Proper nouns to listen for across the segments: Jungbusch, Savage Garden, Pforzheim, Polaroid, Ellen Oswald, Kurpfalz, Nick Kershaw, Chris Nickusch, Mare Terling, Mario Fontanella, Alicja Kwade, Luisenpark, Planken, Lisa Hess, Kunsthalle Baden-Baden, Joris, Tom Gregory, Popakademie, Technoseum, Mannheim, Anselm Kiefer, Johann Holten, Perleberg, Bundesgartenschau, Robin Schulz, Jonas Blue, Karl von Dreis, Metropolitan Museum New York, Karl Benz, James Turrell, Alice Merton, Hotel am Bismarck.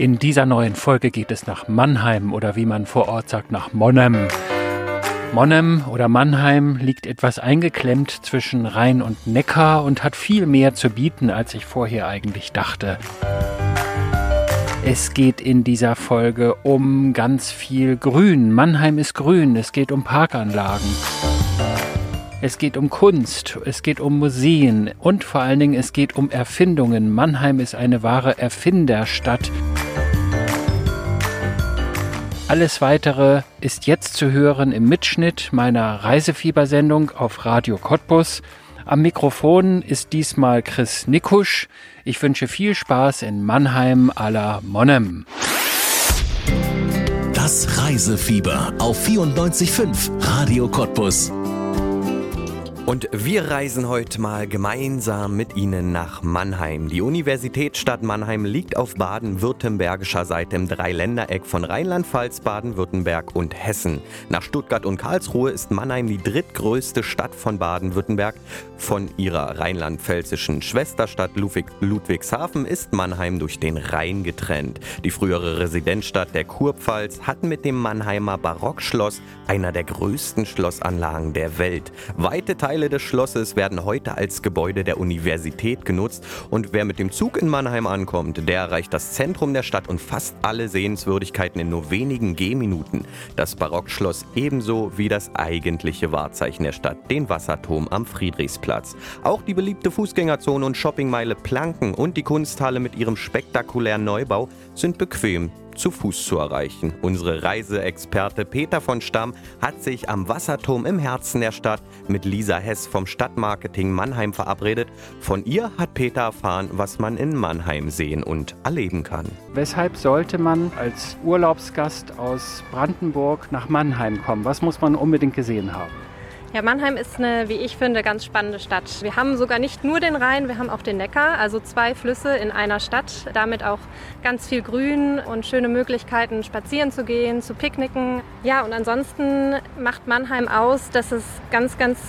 In dieser neuen Folge geht es nach Mannheim oder wie man vor Ort sagt, nach Monnem. Monnem oder Mannheim liegt etwas eingeklemmt zwischen Rhein und Neckar und hat viel mehr zu bieten, als ich vorher eigentlich dachte. Es geht in dieser Folge um ganz viel Grün. Mannheim ist grün, es geht um Parkanlagen. Es geht um Kunst, es geht um Museen und vor allen Dingen es geht um Erfindungen. Mannheim ist eine wahre Erfinderstadt. Alles Weitere ist jetzt zu hören im Mitschnitt meiner Reisefiebersendung auf Radio Cottbus. Am Mikrofon ist diesmal Chris Nickusch. Ich wünsche viel Spaß in Mannheim à la Monnem. Das Reisefieber auf 94.5 Radio Cottbus. Und wir reisen heute mal gemeinsam mit Ihnen nach Mannheim. Die Universitätsstadt Mannheim liegt auf baden-württembergischer Seite im Dreiländereck von Rheinland-Pfalz, Baden-Württemberg und Hessen. Nach Stuttgart und Karlsruhe ist Mannheim die drittgrößte Stadt von Baden-Württemberg. Von ihrer rheinland-pfälzischen Schwesterstadt Ludwigshafen ist Mannheim durch den Rhein getrennt. Die frühere Residenzstadt der Kurpfalz hat mit dem Mannheimer Barockschloss einer der größten Schlossanlagen der Welt. Weite Teile des Schlosses werden heute als Gebäude der Universität genutzt und wer mit dem Zug in Mannheim ankommt, der erreicht das Zentrum der Stadt und fast alle Sehenswürdigkeiten in nur wenigen Gehminuten. Das Barockschloss ebenso wie das eigentliche Wahrzeichen der Stadt, den Wasserturm am Friedrichsplatz. Auch die beliebte Fußgängerzone und Shoppingmeile Planken und die Kunsthalle mit ihrem spektakulären Neubau sind bequem zu Fuß zu erreichen. Unsere Reiseexperte Peter von Stamm hat sich am Wasserturm im Herzen der Stadt mit Lisa Hess vom Stadtmarketing Mannheim verabredet. Von ihr hat Peter erfahren, was man in Mannheim sehen und erleben kann. Weshalb sollte man als Urlaubsgast aus Brandenburg nach Mannheim kommen? Was muss man unbedingt gesehen haben? Ja, Mannheim ist eine, wie ich finde, ganz spannende Stadt. Wir haben sogar nicht nur den Rhein, wir haben auch den Neckar, also zwei Flüsse in einer Stadt. Damit auch ganz viel Grün und schöne Möglichkeiten, spazieren zu gehen, zu picknicken. Ja, und ansonsten macht Mannheim aus, dass es ganz, ganz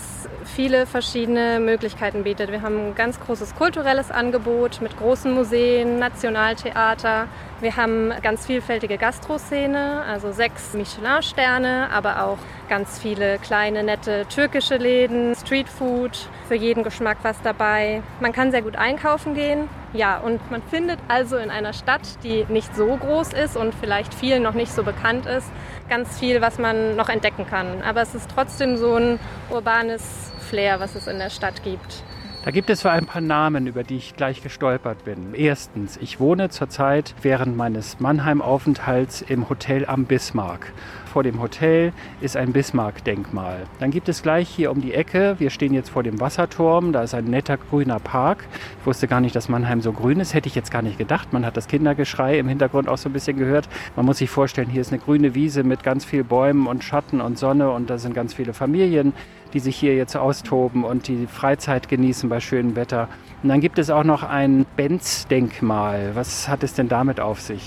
viele verschiedene Möglichkeiten bietet. Wir haben ein ganz großes kulturelles Angebot mit großen Museen, Nationaltheater. Wir haben ganz vielfältige Gastroszene, also 6 Michelin-Sterne, aber auch ganz viele kleine, nette türkische Läden, Streetfood, für jeden Geschmack was dabei. Man kann sehr gut einkaufen gehen. Ja, und man findet also in einer Stadt, die nicht so groß ist und vielleicht vielen noch nicht so bekannt ist, ganz viel, was man noch entdecken kann. Aber es ist trotzdem so ein urbanes Flair, was es in der Stadt gibt. Da gibt es so ein paar Namen, über die ich gleich gestolpert bin. Erstens, ich wohne zurzeit während meines Mannheim-Aufenthalts im Hotel am Bismarck. Vor dem Hotel ist ein Bismarck-Denkmal. Dann gibt es gleich hier um die Ecke, wir stehen jetzt vor dem Wasserturm, da ist ein netter grüner Park. Ich wusste gar nicht, dass Mannheim so grün ist, hätte ich jetzt gar nicht gedacht. Man hat das Kindergeschrei im Hintergrund auch so ein bisschen gehört. Man muss sich vorstellen, hier ist eine grüne Wiese mit ganz vielen Bäumen und Schatten und Sonne und da sind ganz viele Familien, die sich hier jetzt austoben und die Freizeit genießen bei schönem Wetter. Und dann gibt es auch noch ein Benz-Denkmal. Was hat es denn damit auf sich?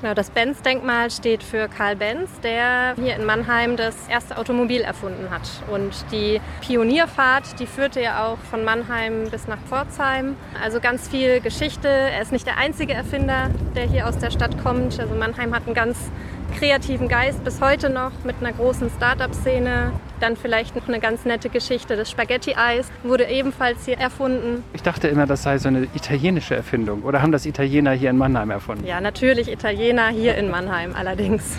Genau, das Benz-Denkmal steht für Karl Benz, der hier in Mannheim das erste Automobil erfunden hat. Und die Pionierfahrt, die führte ja auch von Mannheim bis nach Pforzheim. Also ganz viel Geschichte. Er ist nicht der einzige Erfinder, der hier aus der Stadt kommt. Also Mannheim hat einen ganz kreativen Geist bis heute noch mit einer großen Start-up-Szene. Dann vielleicht noch eine ganz nette Geschichte. Das Spaghetti-Eis wurde ebenfalls hier erfunden. Ich dachte immer, das sei so eine italienische Erfindung. Oder haben das Italiener hier in Mannheim erfunden? Ja, natürlich Italiener hier in Mannheim allerdings.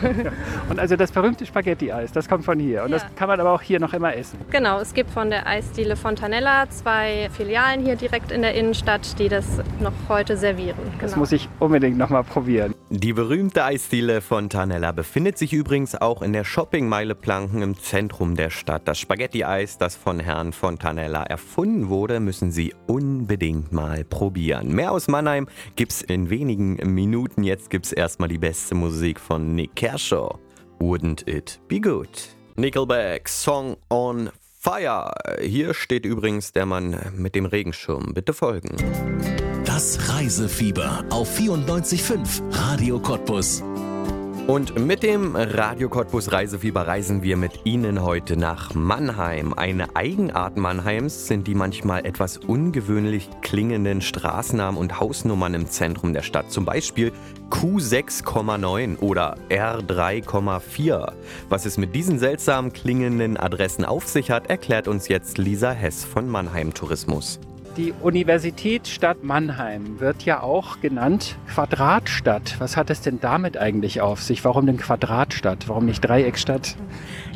Und also das berühmte Spaghetti-Eis, das kommt von hier. Und ja, das kann man aber auch hier noch immer essen. Genau, es gibt von der Eisdiele Fontanella 2 Filialen hier direkt in der Innenstadt, die das noch heute servieren. Genau. Das muss ich unbedingt noch mal probieren. Die berühmte Eisdiele Fontanella befindet sich übrigens auch in der Shoppingmeile Planken im Zentrum der Stadt. Das Spaghetti-Eis, das von Herrn Fontanella erfunden wurde, müssen Sie unbedingt mal probieren. Mehr aus Mannheim gibt's in wenigen Minuten. Jetzt gibt's erstmal die beste Musik von Nick Kershaw. Wouldn't it be good? Nickelback, Song on Fire. Hier steht übrigens der Mann mit dem Regenschirm. Bitte folgen. Das Reisefieber auf 94.5 Radio Cottbus. Und mit dem Radio Cottbus Reisefieber reisen wir mit Ihnen heute nach Mannheim. Eine Eigenart Mannheims sind die manchmal etwas ungewöhnlich klingenden Straßennamen und Hausnummern im Zentrum der Stadt. Zum Beispiel Q6,9 oder R3,4. Was es mit diesen seltsam klingenden Adressen auf sich hat, erklärt uns jetzt Lisa Hess von Mannheim Tourismus. Die Universitätsstadt Mannheim wird ja auch genannt Quadratstadt. Was hat es denn damit eigentlich auf sich? Warum denn Quadratstadt? Warum nicht Dreieckstadt?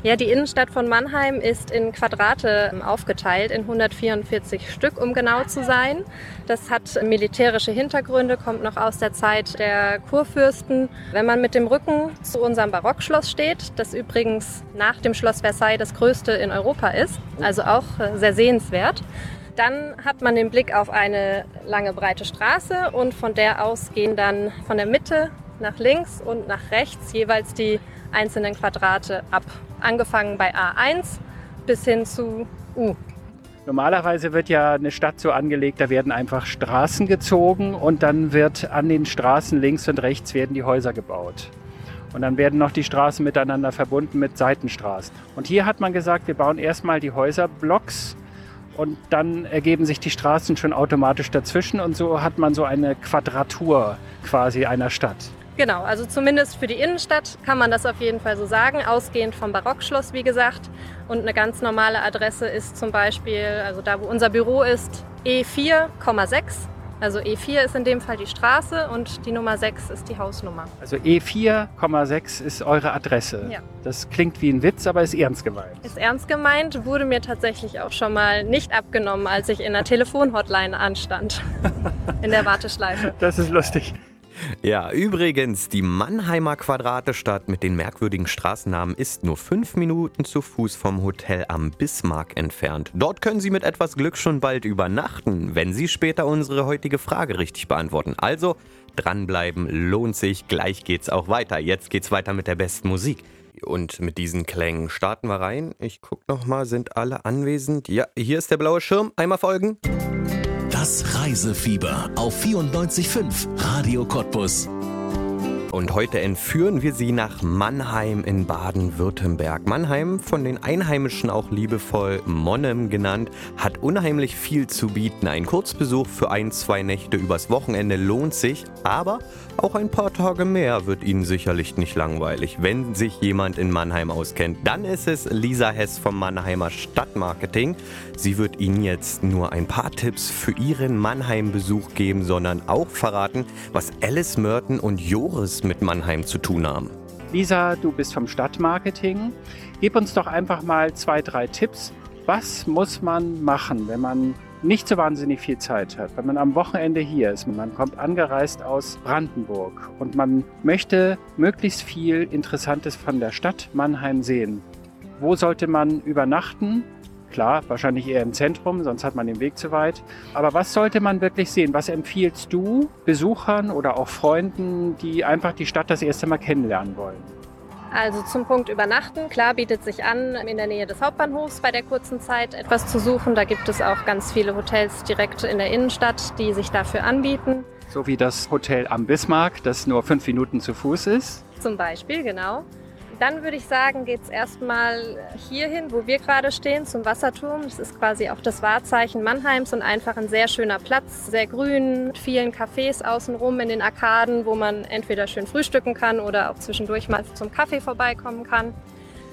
Ja, die Innenstadt von Mannheim ist in Quadrate aufgeteilt, in 144 Stück, um genau zu sein. Das hat militärische Hintergründe, kommt noch aus der Zeit der Kurfürsten. Wenn man mit dem Rücken zu unserem Barockschloss steht, das übrigens nach dem Schloss Versailles das größte in Europa ist, also auch sehr sehenswert, dann hat man den Blick auf eine lange, breite Straße und von der aus gehen dann von der Mitte nach links und nach rechts jeweils die einzelnen Quadrate ab. Angefangen bei A1 bis hin zu U. Normalerweise wird ja eine Stadt so angelegt, da werden einfach Straßen gezogen und dann wird an den Straßen links und rechts werden die Häuser gebaut. Und dann werden noch die Straßen miteinander verbunden mit Seitenstraßen. Und hier hat man gesagt, wir bauen erstmal die Häuserblocks. Und dann ergeben sich die Straßen schon automatisch dazwischen und so hat man so eine Quadratur quasi einer Stadt. Genau, also zumindest für die Innenstadt kann man das auf jeden Fall so sagen, ausgehend vom Barockschloss, wie gesagt. Und eine ganz normale Adresse ist zum Beispiel, also da wo unser Büro ist, E4,6. Also E4 ist in dem Fall die Straße und die Nummer 6 ist die Hausnummer. Also E4,6 ist eure Adresse. Ja. Das klingt wie ein Witz, aber ist ernst gemeint. Ist ernst gemeint, wurde mir tatsächlich auch schon mal nicht abgenommen, als ich in der Telefonhotline anstand, in der Warteschleife. Das ist lustig. Ja, übrigens, die Mannheimer Quadratestadt mit den merkwürdigen Straßennamen ist nur 5 Minuten zu Fuß vom Hotel am Bismarck entfernt. Dort können Sie mit etwas Glück schon bald übernachten, wenn Sie später unsere heutige Frage richtig beantworten. Also, dranbleiben lohnt sich, gleich geht's auch weiter. Jetzt geht's weiter mit der besten Musik. Und mit diesen Klängen starten wir rein. Ich guck nochmal, sind alle anwesend? Ja, hier ist der blaue Schirm, einmal folgen. Das Reisefieber auf 94.5 Radio Cottbus. Und heute entführen wir Sie nach Mannheim in Baden-Württemberg. Mannheim, von den Einheimischen auch liebevoll Monnem genannt, hat unheimlich viel zu bieten. Ein Kurzbesuch für 1-2 Nächte übers Wochenende lohnt sich, aber auch ein paar Tage mehr wird Ihnen sicherlich nicht langweilig. Wenn sich jemand in Mannheim auskennt, dann ist es Lisa Hess vom Mannheimer Stadtmarketing. Sie wird Ihnen jetzt nur ein paar Tipps für Ihren Mannheim-Besuch geben, sondern auch verraten, was Alice Merton und Joris mit Mannheim zu tun haben. Lisa, du bist vom Stadtmarketing. Gib uns doch einfach mal 2, 3 Tipps. Was muss man machen, wenn man nicht so wahnsinnig viel Zeit hat, wenn man am Wochenende hier ist? Man kommt angereist aus Brandenburg und man möchte möglichst viel Interessantes von der Stadt Mannheim sehen. Wo sollte man übernachten? Klar, wahrscheinlich eher im Zentrum, sonst hat man den Weg zu weit. Aber was sollte man wirklich sehen? Was empfiehlst du Besuchern oder auch Freunden, die einfach die Stadt das erste Mal kennenlernen wollen? Also zum Punkt Übernachten. Klar, bietet sich an, in der Nähe des Hauptbahnhofs bei der kurzen Zeit etwas zu suchen. Da gibt es auch ganz viele Hotels direkt in der Innenstadt, die sich dafür anbieten. So wie das Hotel am Bismarck, das nur 5 Minuten zu Fuß ist. Zum Beispiel, genau. Dann würde ich sagen, geht es erstmal hierhin, wo wir gerade stehen, zum Wasserturm. Das ist quasi auch das Wahrzeichen Mannheims und einfach ein sehr schöner Platz, sehr grün, mit vielen Cafés außenrum in den Arkaden, wo man entweder schön frühstücken kann oder auch zwischendurch mal zum Kaffee vorbeikommen kann.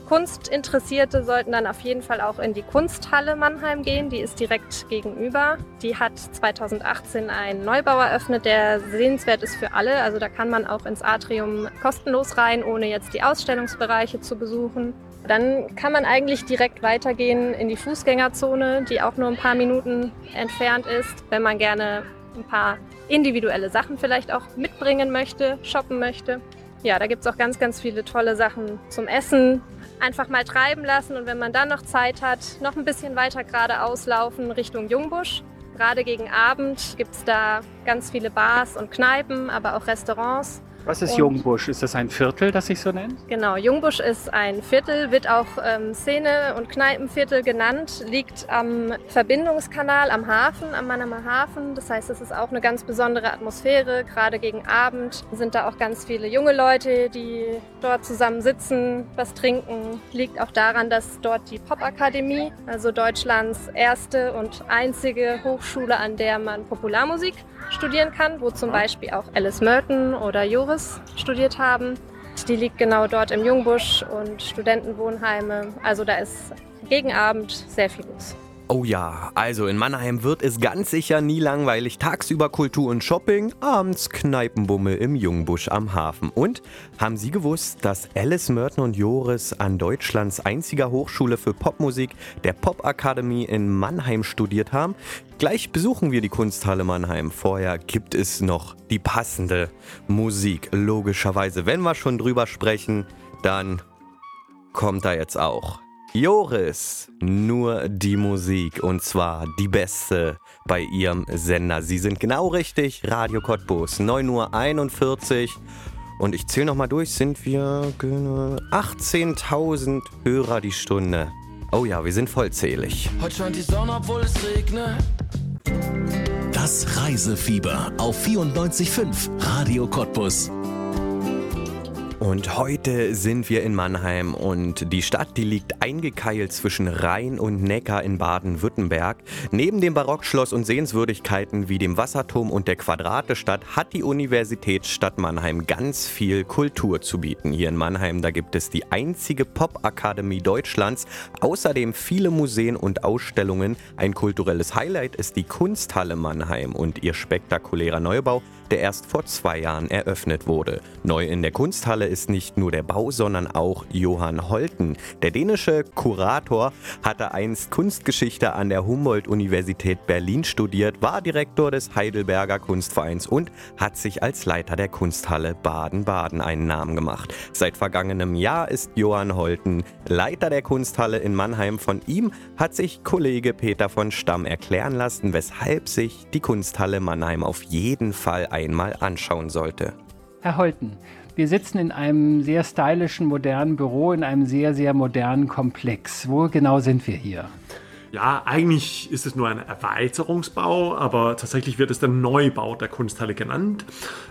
Kunstinteressierte sollten dann auf jeden Fall auch in die Kunsthalle Mannheim gehen, die ist direkt gegenüber. Die hat 2018 einen Neubau eröffnet, der sehenswert ist für alle. Also da kann man auch ins Atrium kostenlos rein, ohne jetzt die Ausstellungsbereiche zu besuchen. Dann kann man eigentlich direkt weitergehen in die Fußgängerzone, die auch nur ein paar Minuten entfernt ist, wenn man gerne ein paar individuelle Sachen vielleicht auch mitbringen möchte, shoppen möchte. Ja, da gibt es auch ganz, ganz viele tolle Sachen zum Essen. Einfach mal treiben lassen und wenn man dann noch Zeit hat, noch ein bisschen weiter geradeaus laufen Richtung Jungbusch. Gerade gegen Abend gibt es da ganz viele Bars und Kneipen, aber auch Restaurants. Was ist Jungbusch? Ist das ein Viertel, das sich so nennt? Genau, Jungbusch ist ein Viertel, wird auch Szene- und Kneipenviertel genannt, liegt am Verbindungskanal, am Hafen, am Mannheimer Hafen. Das heißt, es ist auch eine ganz besondere Atmosphäre. Gerade gegen Abend sind da auch ganz viele junge Leute, die dort zusammen sitzen, was trinken. Liegt auch daran, dass dort die Popakademie, also Deutschlands erste und einzige Hochschule, an der man Popularmusik studieren kann, wo zum Beispiel auch Alice Merton oder Joris studiert haben. Die liegt genau dort im Jungbusch und Studentenwohnheime. Also da ist gegen Abend sehr viel los. Oh ja, also in Mannheim wird es ganz sicher nie langweilig. Tagsüber Kultur und Shopping, abends Kneipenbummel im Jungbusch am Hafen. Und haben Sie gewusst, dass Alice Merton und Joris an Deutschlands einziger Hochschule für Popmusik, der Popakademie in Mannheim, studiert haben? Gleich besuchen wir die Kunsthalle Mannheim. Vorher gibt es noch die passende Musik. Logischerweise, wenn wir schon drüber sprechen, dann kommt da jetzt auch Joris, nur die Musik, und zwar die beste bei ihrem Sender. Sie sind genau richtig, Radio Cottbus, 9:41 Uhr, und ich zähle nochmal durch, sind wir 18.000 Hörer die Stunde. Oh ja, wir sind vollzählig. Heute scheint die Sonne, obwohl es regnet. Das Reisefieber auf 94.5 Radio Cottbus. Und heute sind wir in Mannheim, und die Stadt, die liegt eingekeilt zwischen Rhein und Neckar in Baden-Württemberg. Neben dem Barockschloss und Sehenswürdigkeiten wie dem Wasserturm und der Quadratestadt hat die Universitätsstadt Mannheim ganz viel Kultur zu bieten. Hier in Mannheim, da gibt es die einzige Popakademie Deutschlands, außerdem viele Museen und Ausstellungen. Ein kulturelles Highlight ist die Kunsthalle Mannheim und ihr spektakulärer Neubau, der erst vor 2 Jahren eröffnet wurde. Neu in der Kunsthalle ist nicht nur der Bau, sondern auch Johann Holten. Der dänische Kurator hatte einst Kunstgeschichte an der Humboldt-Universität Berlin studiert, war Direktor des Heidelberger Kunstvereins und hat sich als Leiter der Kunsthalle Baden-Baden einen Namen gemacht. Seit vergangenem Jahr ist Johann Holten Leiter der Kunsthalle in Mannheim. Von ihm hat sich Kollege Peter von Stamm erklären lassen, weshalb sich die Kunsthalle Mannheim auf jeden Fall einmal anschauen sollte. Herr Holten, wir sitzen in einem sehr stylischen, modernen Büro, in einem sehr, sehr modernen Komplex. Wo genau sind wir hier? Ja, eigentlich ist es nur ein Erweiterungsbau, aber tatsächlich wird es der Neubau der Kunsthalle genannt.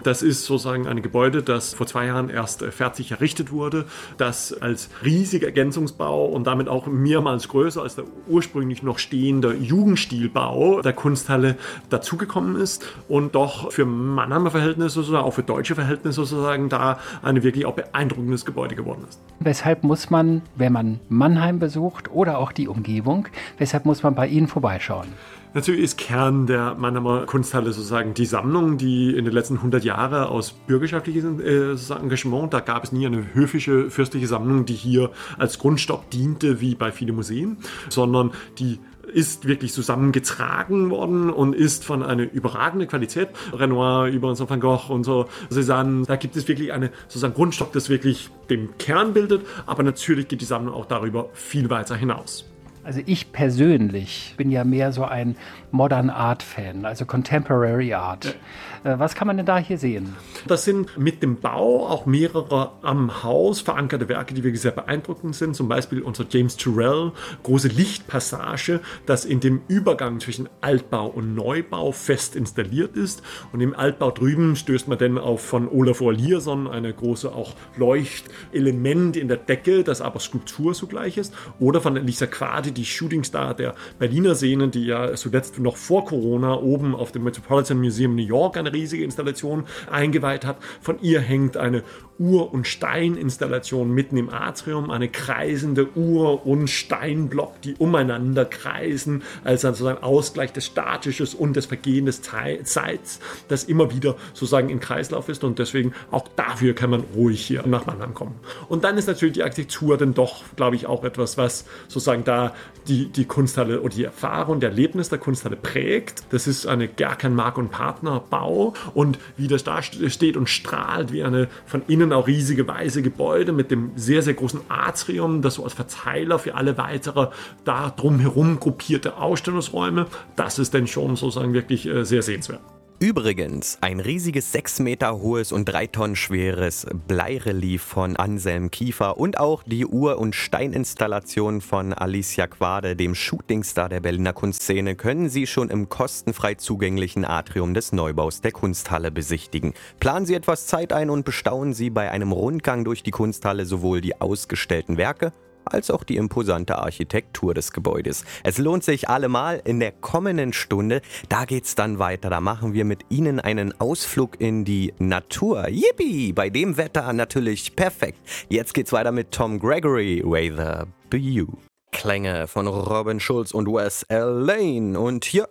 Das ist sozusagen ein Gebäude, das vor 2 Jahren erst fertig errichtet wurde, das als riesiger Ergänzungsbau und damit auch mehrmals größer als der ursprünglich noch stehende Jugendstilbau der Kunsthalle dazugekommen ist und doch für Mannheimer Verhältnisse, sozusagen, auch für deutsche Verhältnisse sozusagen, da ein wirklich auch beeindruckendes Gebäude geworden ist. Weshalb muss man, wenn man Mannheim besucht oder auch die Umgebung, deshalb muss man bei Ihnen vorbeischauen. Natürlich ist Kern der Mannheimer Kunsthalle sozusagen die Sammlung, die in den letzten 100 Jahren aus bürgerschaftlichem Engagement, da gab es nie eine höfische, fürstliche Sammlung, die hier als Grundstock diente, wie bei vielen Museen, sondern die ist wirklich zusammengetragen worden und ist von einer überragenden Qualität. Renoir über so Van Gogh und so Cézanne, da gibt es wirklich einen sozusagen Grundstock, das wirklich den Kern bildet, aber natürlich geht die Sammlung auch darüber viel weiter hinaus. Also ich persönlich bin ja mehr so ein Modern Art Fan, also Contemporary Art. Was kann man denn da hier sehen? Das sind mit dem Bau auch mehrere am Haus verankerte Werke, die wirklich sehr beeindruckend sind. Zum Beispiel unser James Turrell, große Lichtpassage, das in dem Übergang zwischen Altbau und Neubau fest installiert ist. Und im Altbau drüben stößt man dann auf von Olafur Eliasson eine große auch Leuchtelement in der Decke, das aber Skulptur zugleich ist. Oder von Alicja Kwade, die Shootingstar der Berliner Szene, die ja zuletzt noch vor Corona oben auf dem Metropolitan Museum New York eine riesige Installation eingeweiht hat. Von ihr hängt eine Uhr- und Steininstallation mitten im Atrium, eine kreisende Uhr- und Steinblock, die umeinander kreisen, als sozusagen Ausgleich des Statisches und des Vergehen des Zeits, das immer wieder sozusagen im Kreislauf ist, und deswegen auch dafür kann man ruhig hier nach Mannheim kommen. Und dann ist natürlich die Architektur dann doch, glaube ich, auch etwas, was sozusagen da die Kunsthalle oder die Erfahrung, der Erlebnis der Kunsthalle prägt. Das ist eine Gerkan, Marg und Partner Bau, und wie das da steht und strahlt wie eine von innen auch riesige weiße Gebäude mit dem sehr, sehr großen Atrium, das so als Verteiler für alle weitere da drumherum gruppierte Ausstellungsräume, das ist dann schon sozusagen wirklich sehr sehenswert. Übrigens, ein riesiges 6 Meter hohes und 3 Tonnen schweres Bleirelief von Anselm Kiefer und auch die Uhr- und Steininstallation von Alicja Kwade, dem Shootingstar der Berliner Kunstszene, können Sie schon im kostenfrei zugänglichen Atrium des Neubaus der Kunsthalle besichtigen. Planen Sie etwas Zeit ein und bestaunen Sie bei einem Rundgang durch die Kunsthalle sowohl die ausgestellten Werke als auch die imposante Architektur des Gebäudes. Es lohnt sich allemal in der kommenden Stunde. Da geht's dann weiter. Da machen wir mit Ihnen einen Ausflug in die Natur. Yippie! Bei dem Wetter natürlich perfekt. Jetzt geht's weiter mit Tom Gregory, Rather Be You. Klänge von Robin Schulz und Wes Allaine. Und hier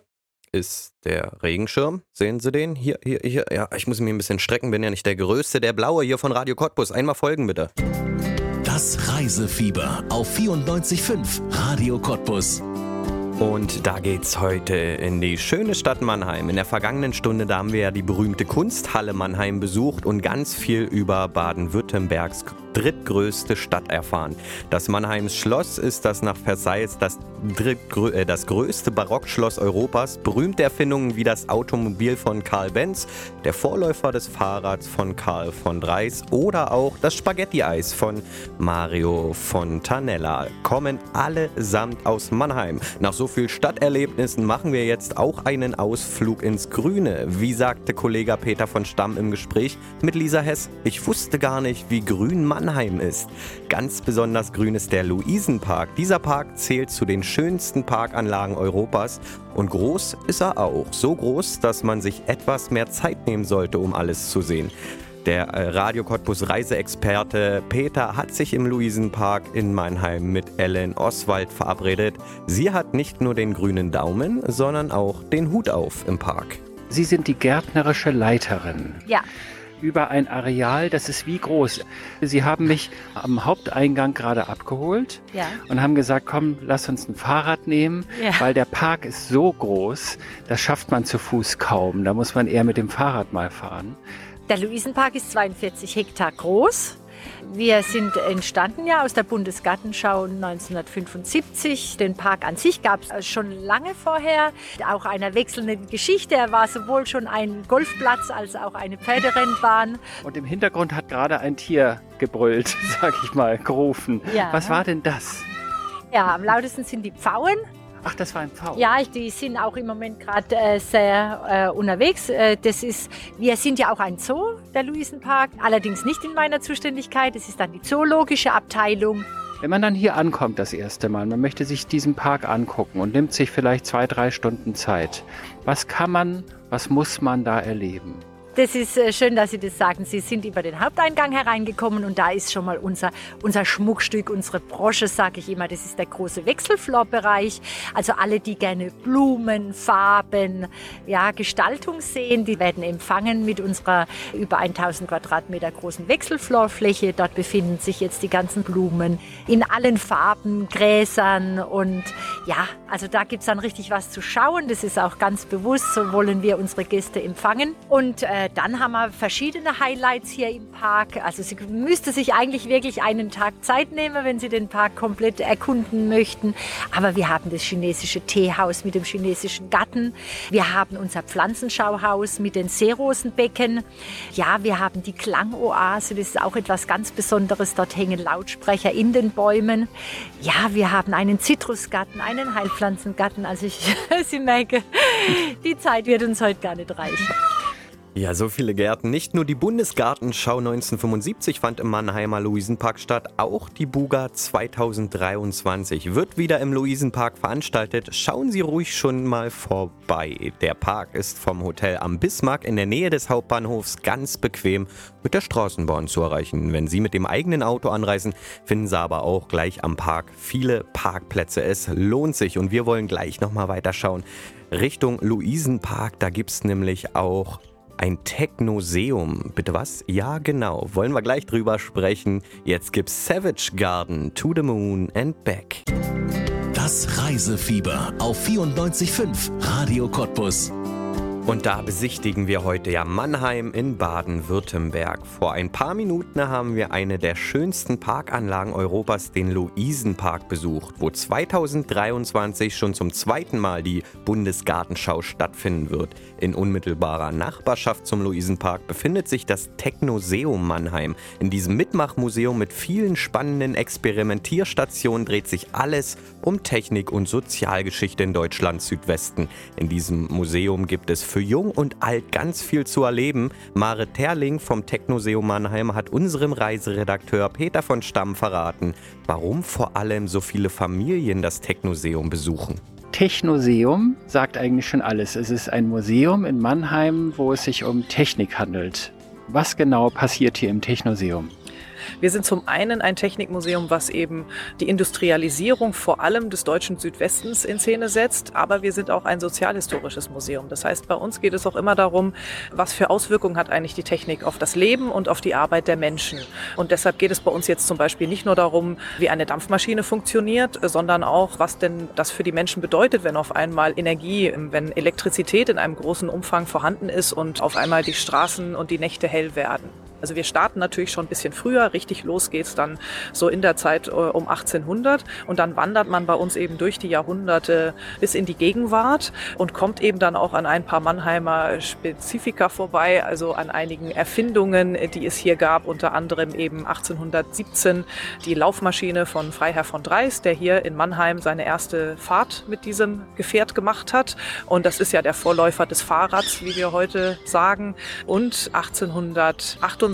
ist der Regenschirm. Sehen Sie den? Hier. Ja, ich muss mich ein bisschen strecken, bin ja nicht der Größte. Der blaue hier von Radio Cottbus. Einmal folgen, bitte. Das Reisefieber auf 94.5 Radio Cottbus. Und da geht's heute in die schöne Stadt Mannheim. In der vergangenen Stunde, da haben wir ja die berühmte Kunsthalle Mannheim besucht und ganz viel über Baden-Württembergs drittgrößte Stadt erfahren. Das Mannheims Schloss ist das nach Versailles das größte Barockschloss Europas, berühmte Erfindungen wie das Automobil von Karl Benz, der Vorläufer des Fahrrads von Karl von Dreis oder auch das Spaghetti-Eis von Mario Fontanella kommen allesamt aus Mannheim. Nach so viel Stadterlebnissen machen wir jetzt auch einen Ausflug ins Grüne. Wie sagte Kollege Peter von Stamm im Gespräch mit Lisa Hess, ich wusste gar nicht, wie grün Mannheim ist. Ganz besonders grün ist der Luisenpark. Dieser Park zählt zu den schönsten Parkanlagen Europas und groß ist er auch. So groß, dass man sich etwas mehr Zeit nehmen sollte, um alles zu sehen. Der Radio Cottbus Reiseexperte Peter hat sich im Luisenpark in Mannheim mit Ellen Oswald verabredet. Sie hat nicht nur den grünen Daumen, sondern auch den Hut auf im Park. Sie sind die gärtnerische Leiterin. Ja. Über ein Areal, das ist wie groß. Sie haben mich am Haupteingang gerade abgeholt und haben gesagt, komm, lass uns ein Fahrrad nehmen, weil der Park ist so groß, das schafft man zu Fuß kaum. Da muss man eher mit dem Fahrrad mal fahren. Der Luisenpark ist 42 Hektar groß. Wir sind entstanden ja aus der Bundesgartenschau 1975. Den Park an sich gab es schon lange vorher, auch einer wechselnden Geschichte. Er war sowohl schon ein Golfplatz als auch eine Pferderennbahn. Und im Hintergrund hat gerade ein Tier gebrüllt, sag ich mal, gerufen. Ja. Was war denn das? Ja, am lautesten sind die Pfauen. Ach, das war ein Pfau. Ja, die sind auch im Moment gerade sehr unterwegs. Wir sind ja auch ein Zoo, der Luisenpark, allerdings nicht in meiner Zuständigkeit. Es ist dann die zoologische Abteilung. Wenn man dann hier ankommt das erste Mal, man möchte sich diesen Park angucken und nimmt sich vielleicht 2-3 Stunden Zeit. Was kann man, was muss man da erleben? Das ist schön, dass Sie das sagen. Sie sind über den Haupteingang hereingekommen und da ist schon mal unser Schmuckstück, unsere Brosche, sage ich immer. Das ist der große Wechselflorbereich. Also alle, die gerne Blumen, Farben, ja, Gestaltung sehen, die werden empfangen mit unserer über 1000 Quadratmeter großen Wechselflorfläche. Dort befinden sich jetzt die ganzen Blumen in allen Farben, Gräsern und ja, also da gibt es dann richtig was zu schauen. Das ist auch ganz bewusst, so wollen wir unsere Gäste empfangen. Und dann haben wir verschiedene Highlights hier im Park. Also Sie müsste sich eigentlich wirklich einen Tag Zeit nehmen, wenn Sie den Park komplett erkunden möchten. Aber wir haben das chinesische Teehaus mit dem chinesischen Garten. Wir haben unser Pflanzenschauhaus mit den Seerosenbecken. Ja, wir haben die Klangoase. Das ist auch etwas ganz Besonderes. Dort hängen Lautsprecher in den Bäumen. Ja, wir haben einen Zitrusgarten, einen Heilpflanzengarten. Also Sie merken, die Zeit wird uns heute gar nicht reichen. Ja, so viele Gärten. Nicht nur die Bundesgartenschau 1975 fand im Mannheimer Luisenpark statt, auch die Buga 2023 wird wieder im Luisenpark veranstaltet. Schauen Sie ruhig schon mal vorbei. Der Park ist vom Hotel am Bismarck in der Nähe des Hauptbahnhofs ganz bequem mit der Straßenbahn zu erreichen. Wenn Sie mit dem eigenen Auto anreisen, finden Sie aber auch gleich am Park viele Parkplätze. Es lohnt sich und wir wollen gleich nochmal weiterschauen. Richtung Luisenpark, da gibt es nämlich auch ein Technoseum. Bitte was? Ja, genau. Wollen wir gleich drüber sprechen. Jetzt gibt's Savage Garden, To the Moon and Back. Das Reisefieber auf 94.5 Radio Cottbus. Und da besichtigen wir heute ja Mannheim in Baden-Württemberg. Vor ein paar Minuten haben wir eine der schönsten Parkanlagen Europas, den Luisenpark, besucht, wo 2023 schon zum zweiten Mal die Bundesgartenschau stattfinden wird. In unmittelbarer Nachbarschaft zum Luisenpark befindet sich das Technoseum Mannheim. In diesem Mitmachmuseum mit vielen spannenden Experimentierstationen dreht sich alles um Technik und Sozialgeschichte in Deutschlands Südwesten. In diesem Museum gibt es für Jung und Alt ganz viel zu erleben. Mare Terling vom Technoseum Mannheim hat unserem Reiseredakteur Peter von Stamm verraten, warum vor allem so viele Familien das Technoseum besuchen. Technoseum sagt eigentlich schon alles. Es ist ein Museum in Mannheim, wo es sich um Technik handelt. Was genau passiert hier im Technoseum? Wir sind zum einen ein Technikmuseum, was eben die Industrialisierung vor allem des deutschen Südwestens in Szene setzt, aber wir sind auch ein sozialhistorisches Museum. Das heißt, bei uns geht es auch immer darum, was für Auswirkungen hat eigentlich die Technik auf das Leben und auf die Arbeit der Menschen. Und deshalb geht es bei uns jetzt zum Beispiel nicht nur darum, wie eine Dampfmaschine funktioniert, sondern auch, was denn das für die Menschen bedeutet, wenn auf einmal Energie, wenn Elektrizität in einem großen Umfang vorhanden ist und auf einmal die Straßen und die Nächte hell werden. Also wir starten natürlich schon ein bisschen früher, richtig los geht's dann so in der Zeit um 1800 und dann wandert man bei uns eben durch die Jahrhunderte bis in die Gegenwart und kommt eben dann auch an ein paar Mannheimer Spezifika vorbei, also an einigen Erfindungen, die es hier gab, unter anderem eben 1817 die Laufmaschine von Freiherr von Dreis, der hier in Mannheim seine erste Fahrt mit diesem Gefährt gemacht hat, und das ist ja der Vorläufer des Fahrrads, wie wir heute sagen, und 1868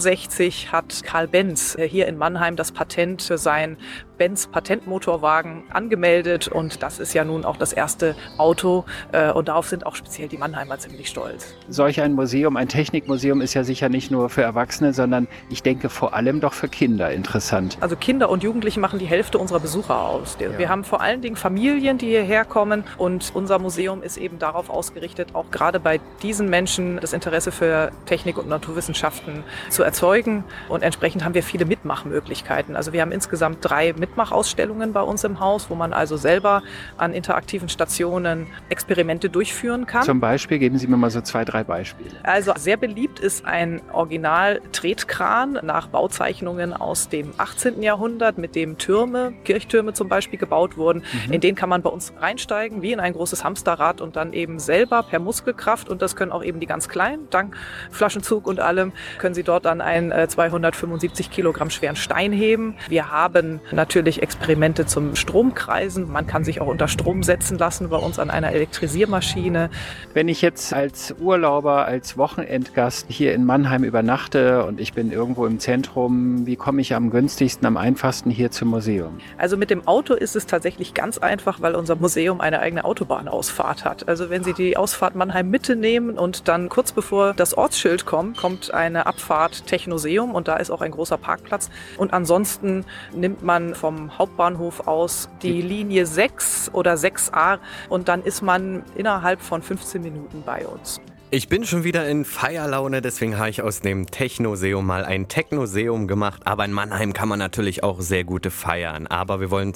hat Karl Benz hier in Mannheim das Patent für sein Benz-Patentmotorwagen angemeldet, und das ist ja nun auch das erste Auto, und darauf sind auch speziell die Mannheimer ziemlich stolz. Solch ein Museum, ein Technikmuseum, ist ja sicher nicht nur für Erwachsene, sondern ich denke vor allem doch für Kinder interessant. Also Kinder und Jugendliche machen die Hälfte unserer Besucher aus. Wir haben vor allen Dingen Familien, die hierher kommen, und unser Museum ist eben darauf ausgerichtet, auch gerade bei diesen Menschen das Interesse für Technik und Naturwissenschaften zu erzeugen, und entsprechend haben wir viele Mitmachmöglichkeiten. Also wir haben insgesamt 3 Mitmachausstellungen bei uns im Haus, wo man also selber an interaktiven Stationen Experimente durchführen kann. Zum Beispiel, geben Sie mir mal so 2, 3 Beispiele. Also sehr beliebt ist ein Original-Tretkran nach Bauzeichnungen aus dem 18. Jahrhundert, mit dem Türme, Kirchtürme zum Beispiel, gebaut wurden. In den kann man bei uns reinsteigen, wie in ein großes Hamsterrad, und dann eben selber per Muskelkraft, und das können auch eben die ganz Kleinen, dank Flaschenzug und allem, können sie dort dann einen 275 Kilogramm schweren Stein heben. Wir haben natürlich Experimente zum Stromkreisen. Man kann sich auch unter Strom setzen lassen bei uns an einer Elektrisiermaschine. Wenn ich jetzt als Urlauber, als Wochenendgast hier in Mannheim übernachte und ich bin irgendwo im Zentrum, wie komme ich am günstigsten, am einfachsten hier zum Museum? Also mit dem Auto ist es tatsächlich ganz einfach, weil unser Museum eine eigene Autobahnausfahrt hat. Also wenn Sie die Ausfahrt Mannheim Mitte nehmen und dann kurz bevor das Ortsschild kommt, kommt eine Abfahrt Technoseum, und da ist auch ein großer Parkplatz. Und ansonsten nimmt man vom Hauptbahnhof aus die Linie 6 oder 6a und dann ist man innerhalb von 15 Minuten bei uns. Ich bin schon wieder in Feierlaune, deswegen habe ich aus dem Technoseum mal ein Technoseum gemacht. Aber in Mannheim kann man natürlich auch sehr gute feiern. Aber wir wollen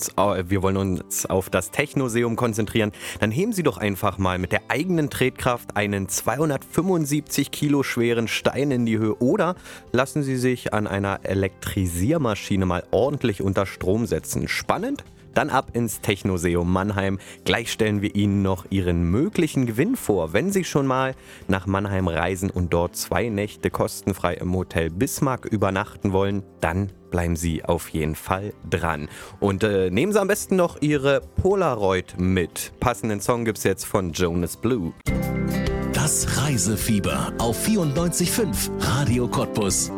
uns auf das Technoseum konzentrieren. Dann heben Sie doch einfach mal mit der eigenen Tretkraft einen 275 Kilo schweren Stein in die Höhe. Oder lassen Sie sich an einer Elektrisiermaschine mal ordentlich unter Strom setzen. Spannend? Dann ab ins Technoseum Mannheim. Gleich stellen wir Ihnen noch Ihren möglichen Gewinn vor, wenn Sie schon mal nach Mannheim reisen und dort 2 Nächte kostenfrei im Hotel Bismarck übernachten wollen, dann bleiben Sie auf jeden Fall dran. Und nehmen Sie am besten noch Ihre Polaroid mit. Passenden Song gibt's jetzt von Jonas Blue. Das Reisefieber auf 94.5 Radio Cottbus.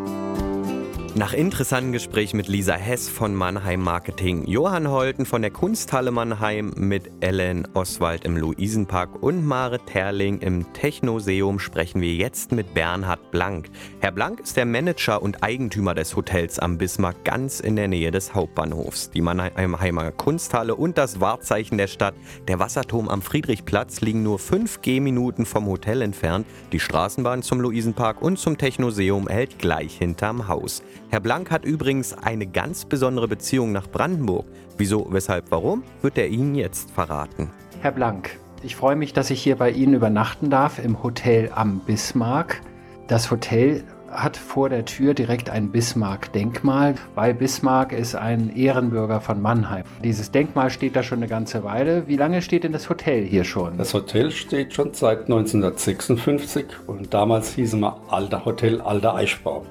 Nach interessanten Gesprächen mit Lisa Hess von Mannheim Marketing, Johann Holten von der Kunsthalle Mannheim, mit Ellen Oswald im Luisenpark und Mare Terling im Technoseum sprechen wir jetzt mit Bernhard Blank. Herr Blank ist der Manager und Eigentümer des Hotels am Bismarck, ganz in der Nähe des Hauptbahnhofs. Die Mannheimer Kunsthalle und das Wahrzeichen der Stadt, der Wasserturm am Friedrichplatz, liegen nur 5 Gehminuten vom Hotel entfernt. Die Straßenbahn zum Luisenpark und zum Technoseum hält gleich hinterm Haus. Herr Blank hat übrigens eine ganz besondere Beziehung nach Brandenburg. Wieso, weshalb, warum, wird er Ihnen jetzt verraten. Herr Blank, Ich freue mich, dass ich hier bei Ihnen übernachten darf im Hotel am Bismarck. Das Hotel hat vor der Tür direkt ein Bismarck-Denkmal, weil Bismarck ist ein Ehrenbürger von Mannheim. Dieses Denkmal steht da schon eine ganze Weile. Wie lange steht denn das Hotel hier schon? Das Hotel steht schon seit 1956 und damals hieß es mal Alter Hotel Alter Eichbaum.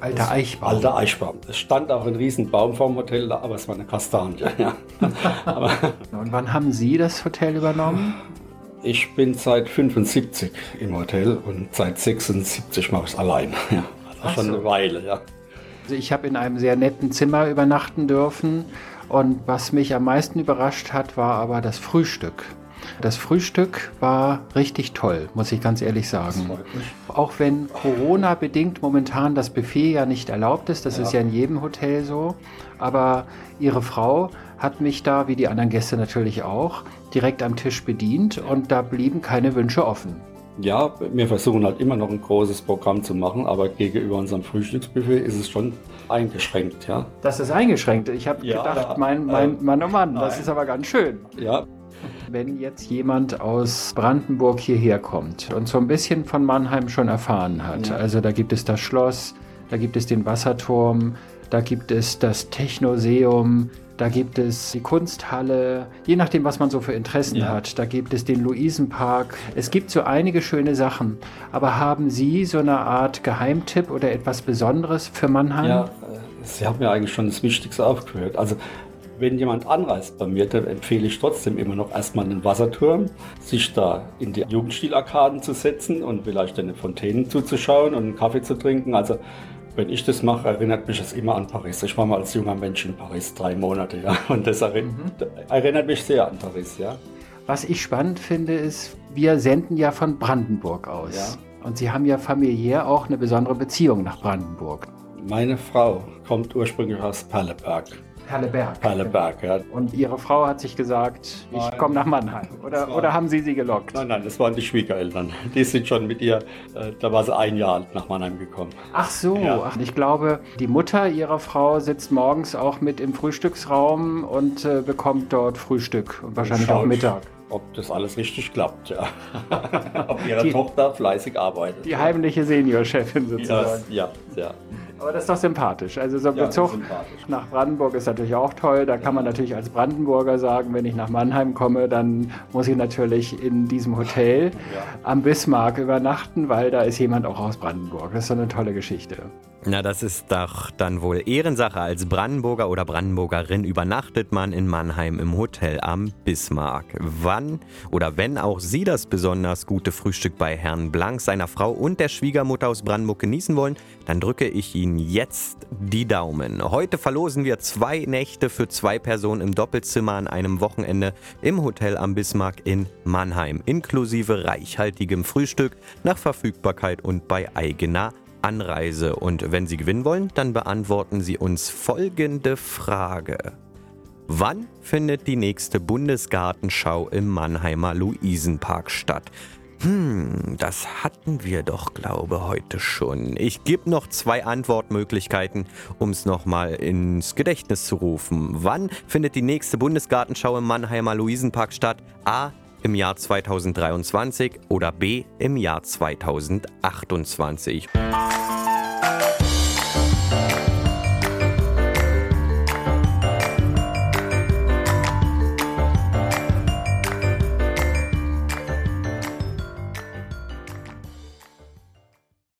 Alter Eichbaum. Alter Eichbaum. Es stand auch ein riesen Baum vorm Hotel, aber es war eine Kastanie. Ja. Aber und wann haben Sie das Hotel übernommen? Ich bin seit 75 im Hotel und seit 76 mache ich es allein. Ja. Also ach schon so. Eine Weile, ja. Also ich habe in einem sehr netten Zimmer übernachten dürfen und was mich am meisten überrascht hat, war aber das Frühstück. Das Frühstück war richtig toll, muss ich ganz ehrlich sagen. Auch wenn Corona-bedingt momentan das Buffet ja nicht erlaubt ist, das ja. Ist ja in jedem Hotel so, aber Ihre Frau hat mich da, wie die anderen Gäste natürlich auch, direkt am Tisch bedient und da blieben keine Wünsche offen. Ja, wir versuchen halt immer noch ein großes Programm zu machen, aber gegenüber unserem Frühstücksbuffet ist es schon eingeschränkt. Ja. Das ist eingeschränkt? Ich habe gedacht, Mann, oh Mann, das ist aber ganz schön. Ja. Wenn jetzt jemand aus Brandenburg hierher kommt und so ein bisschen von Mannheim schon erfahren hat, also da gibt es das Schloss, da gibt es den Wasserturm, da gibt es das Technoseum, da gibt es die Kunsthalle, je nachdem, was man so für Interessen hat. Da gibt es den Luisenpark. Es gibt so einige schöne Sachen. Aber haben Sie so eine Art Geheimtipp oder etwas Besonderes für Mannheim? Ja, Sie haben ja eigentlich schon das Wichtigste aufgehört. Also wenn jemand anreist bei mir, dann empfehle ich trotzdem immer noch erstmal einen Wasserturm, sich da in die Jugendstilarkaden zu setzen und vielleicht eine Fontäne zuzuschauen und einen Kaffee zu trinken. Also wenn ich das mache, erinnert mich das immer an Paris. Ich war mal als junger Mensch in Paris 3 Monate, ja, und das erinnert mich sehr an Paris, ja. Was ich spannend finde, ist, wir senden ja von Brandenburg aus, ja. Und Sie haben ja familiär auch eine besondere Beziehung nach Brandenburg. Meine Frau kommt ursprünglich aus Perleberg, ja. Und Ihre Frau hat sich gesagt, ich komme nach Mannheim. Oder haben Sie sie gelockt? Nein, das waren die Schwiegereltern. Die sind schon mit ihr, da war sie 1 Jahr alt, nach Mannheim gekommen. Ach so, ja. Ach, ich glaube, die Mutter Ihrer Frau sitzt morgens auch mit im Frühstücksraum und bekommt dort Frühstück und wahrscheinlich auch Mittag. Ob das alles richtig klappt, ja. Ob ihre Tochter fleißig arbeitet. Die heimliche Seniorchefin sozusagen. Ja. Aber das ist doch sympathisch. Also so ein Bezug nach Brandenburg ist natürlich auch toll. Da kann man natürlich als Brandenburger sagen, wenn ich nach Mannheim komme, dann muss ich natürlich in diesem Hotel am Bismarck übernachten, weil da ist jemand auch aus Brandenburg. Das ist so eine tolle Geschichte. Na, das ist doch dann wohl Ehrensache. Als Brandenburger oder Brandenburgerin übernachtet man in Mannheim im Hotel am Bismarck. Wann oder wenn auch Sie das besonders gute Frühstück bei Herrn Blank, seiner Frau und der Schwiegermutter aus Brandenburg genießen wollen, dann drücke ich Ihnen jetzt die Daumen. Heute verlosen wir 2 Nächte für 2 Personen im Doppelzimmer an einem Wochenende im Hotel am Bismarck in Mannheim, inklusive reichhaltigem Frühstück nach Verfügbarkeit und bei eigener Anreise. Und wenn Sie gewinnen wollen, dann beantworten Sie uns folgende Frage. Wann findet die nächste Bundesgartenschau im Mannheimer Luisenpark statt? Das hatten wir doch, glaube ich, heute schon. Ich gebe noch 2 Antwortmöglichkeiten, um es nochmal ins Gedächtnis zu rufen. Wann findet die nächste Bundesgartenschau im Mannheimer Luisenpark statt? A. im Jahr 2023 oder B. im Jahr 2028.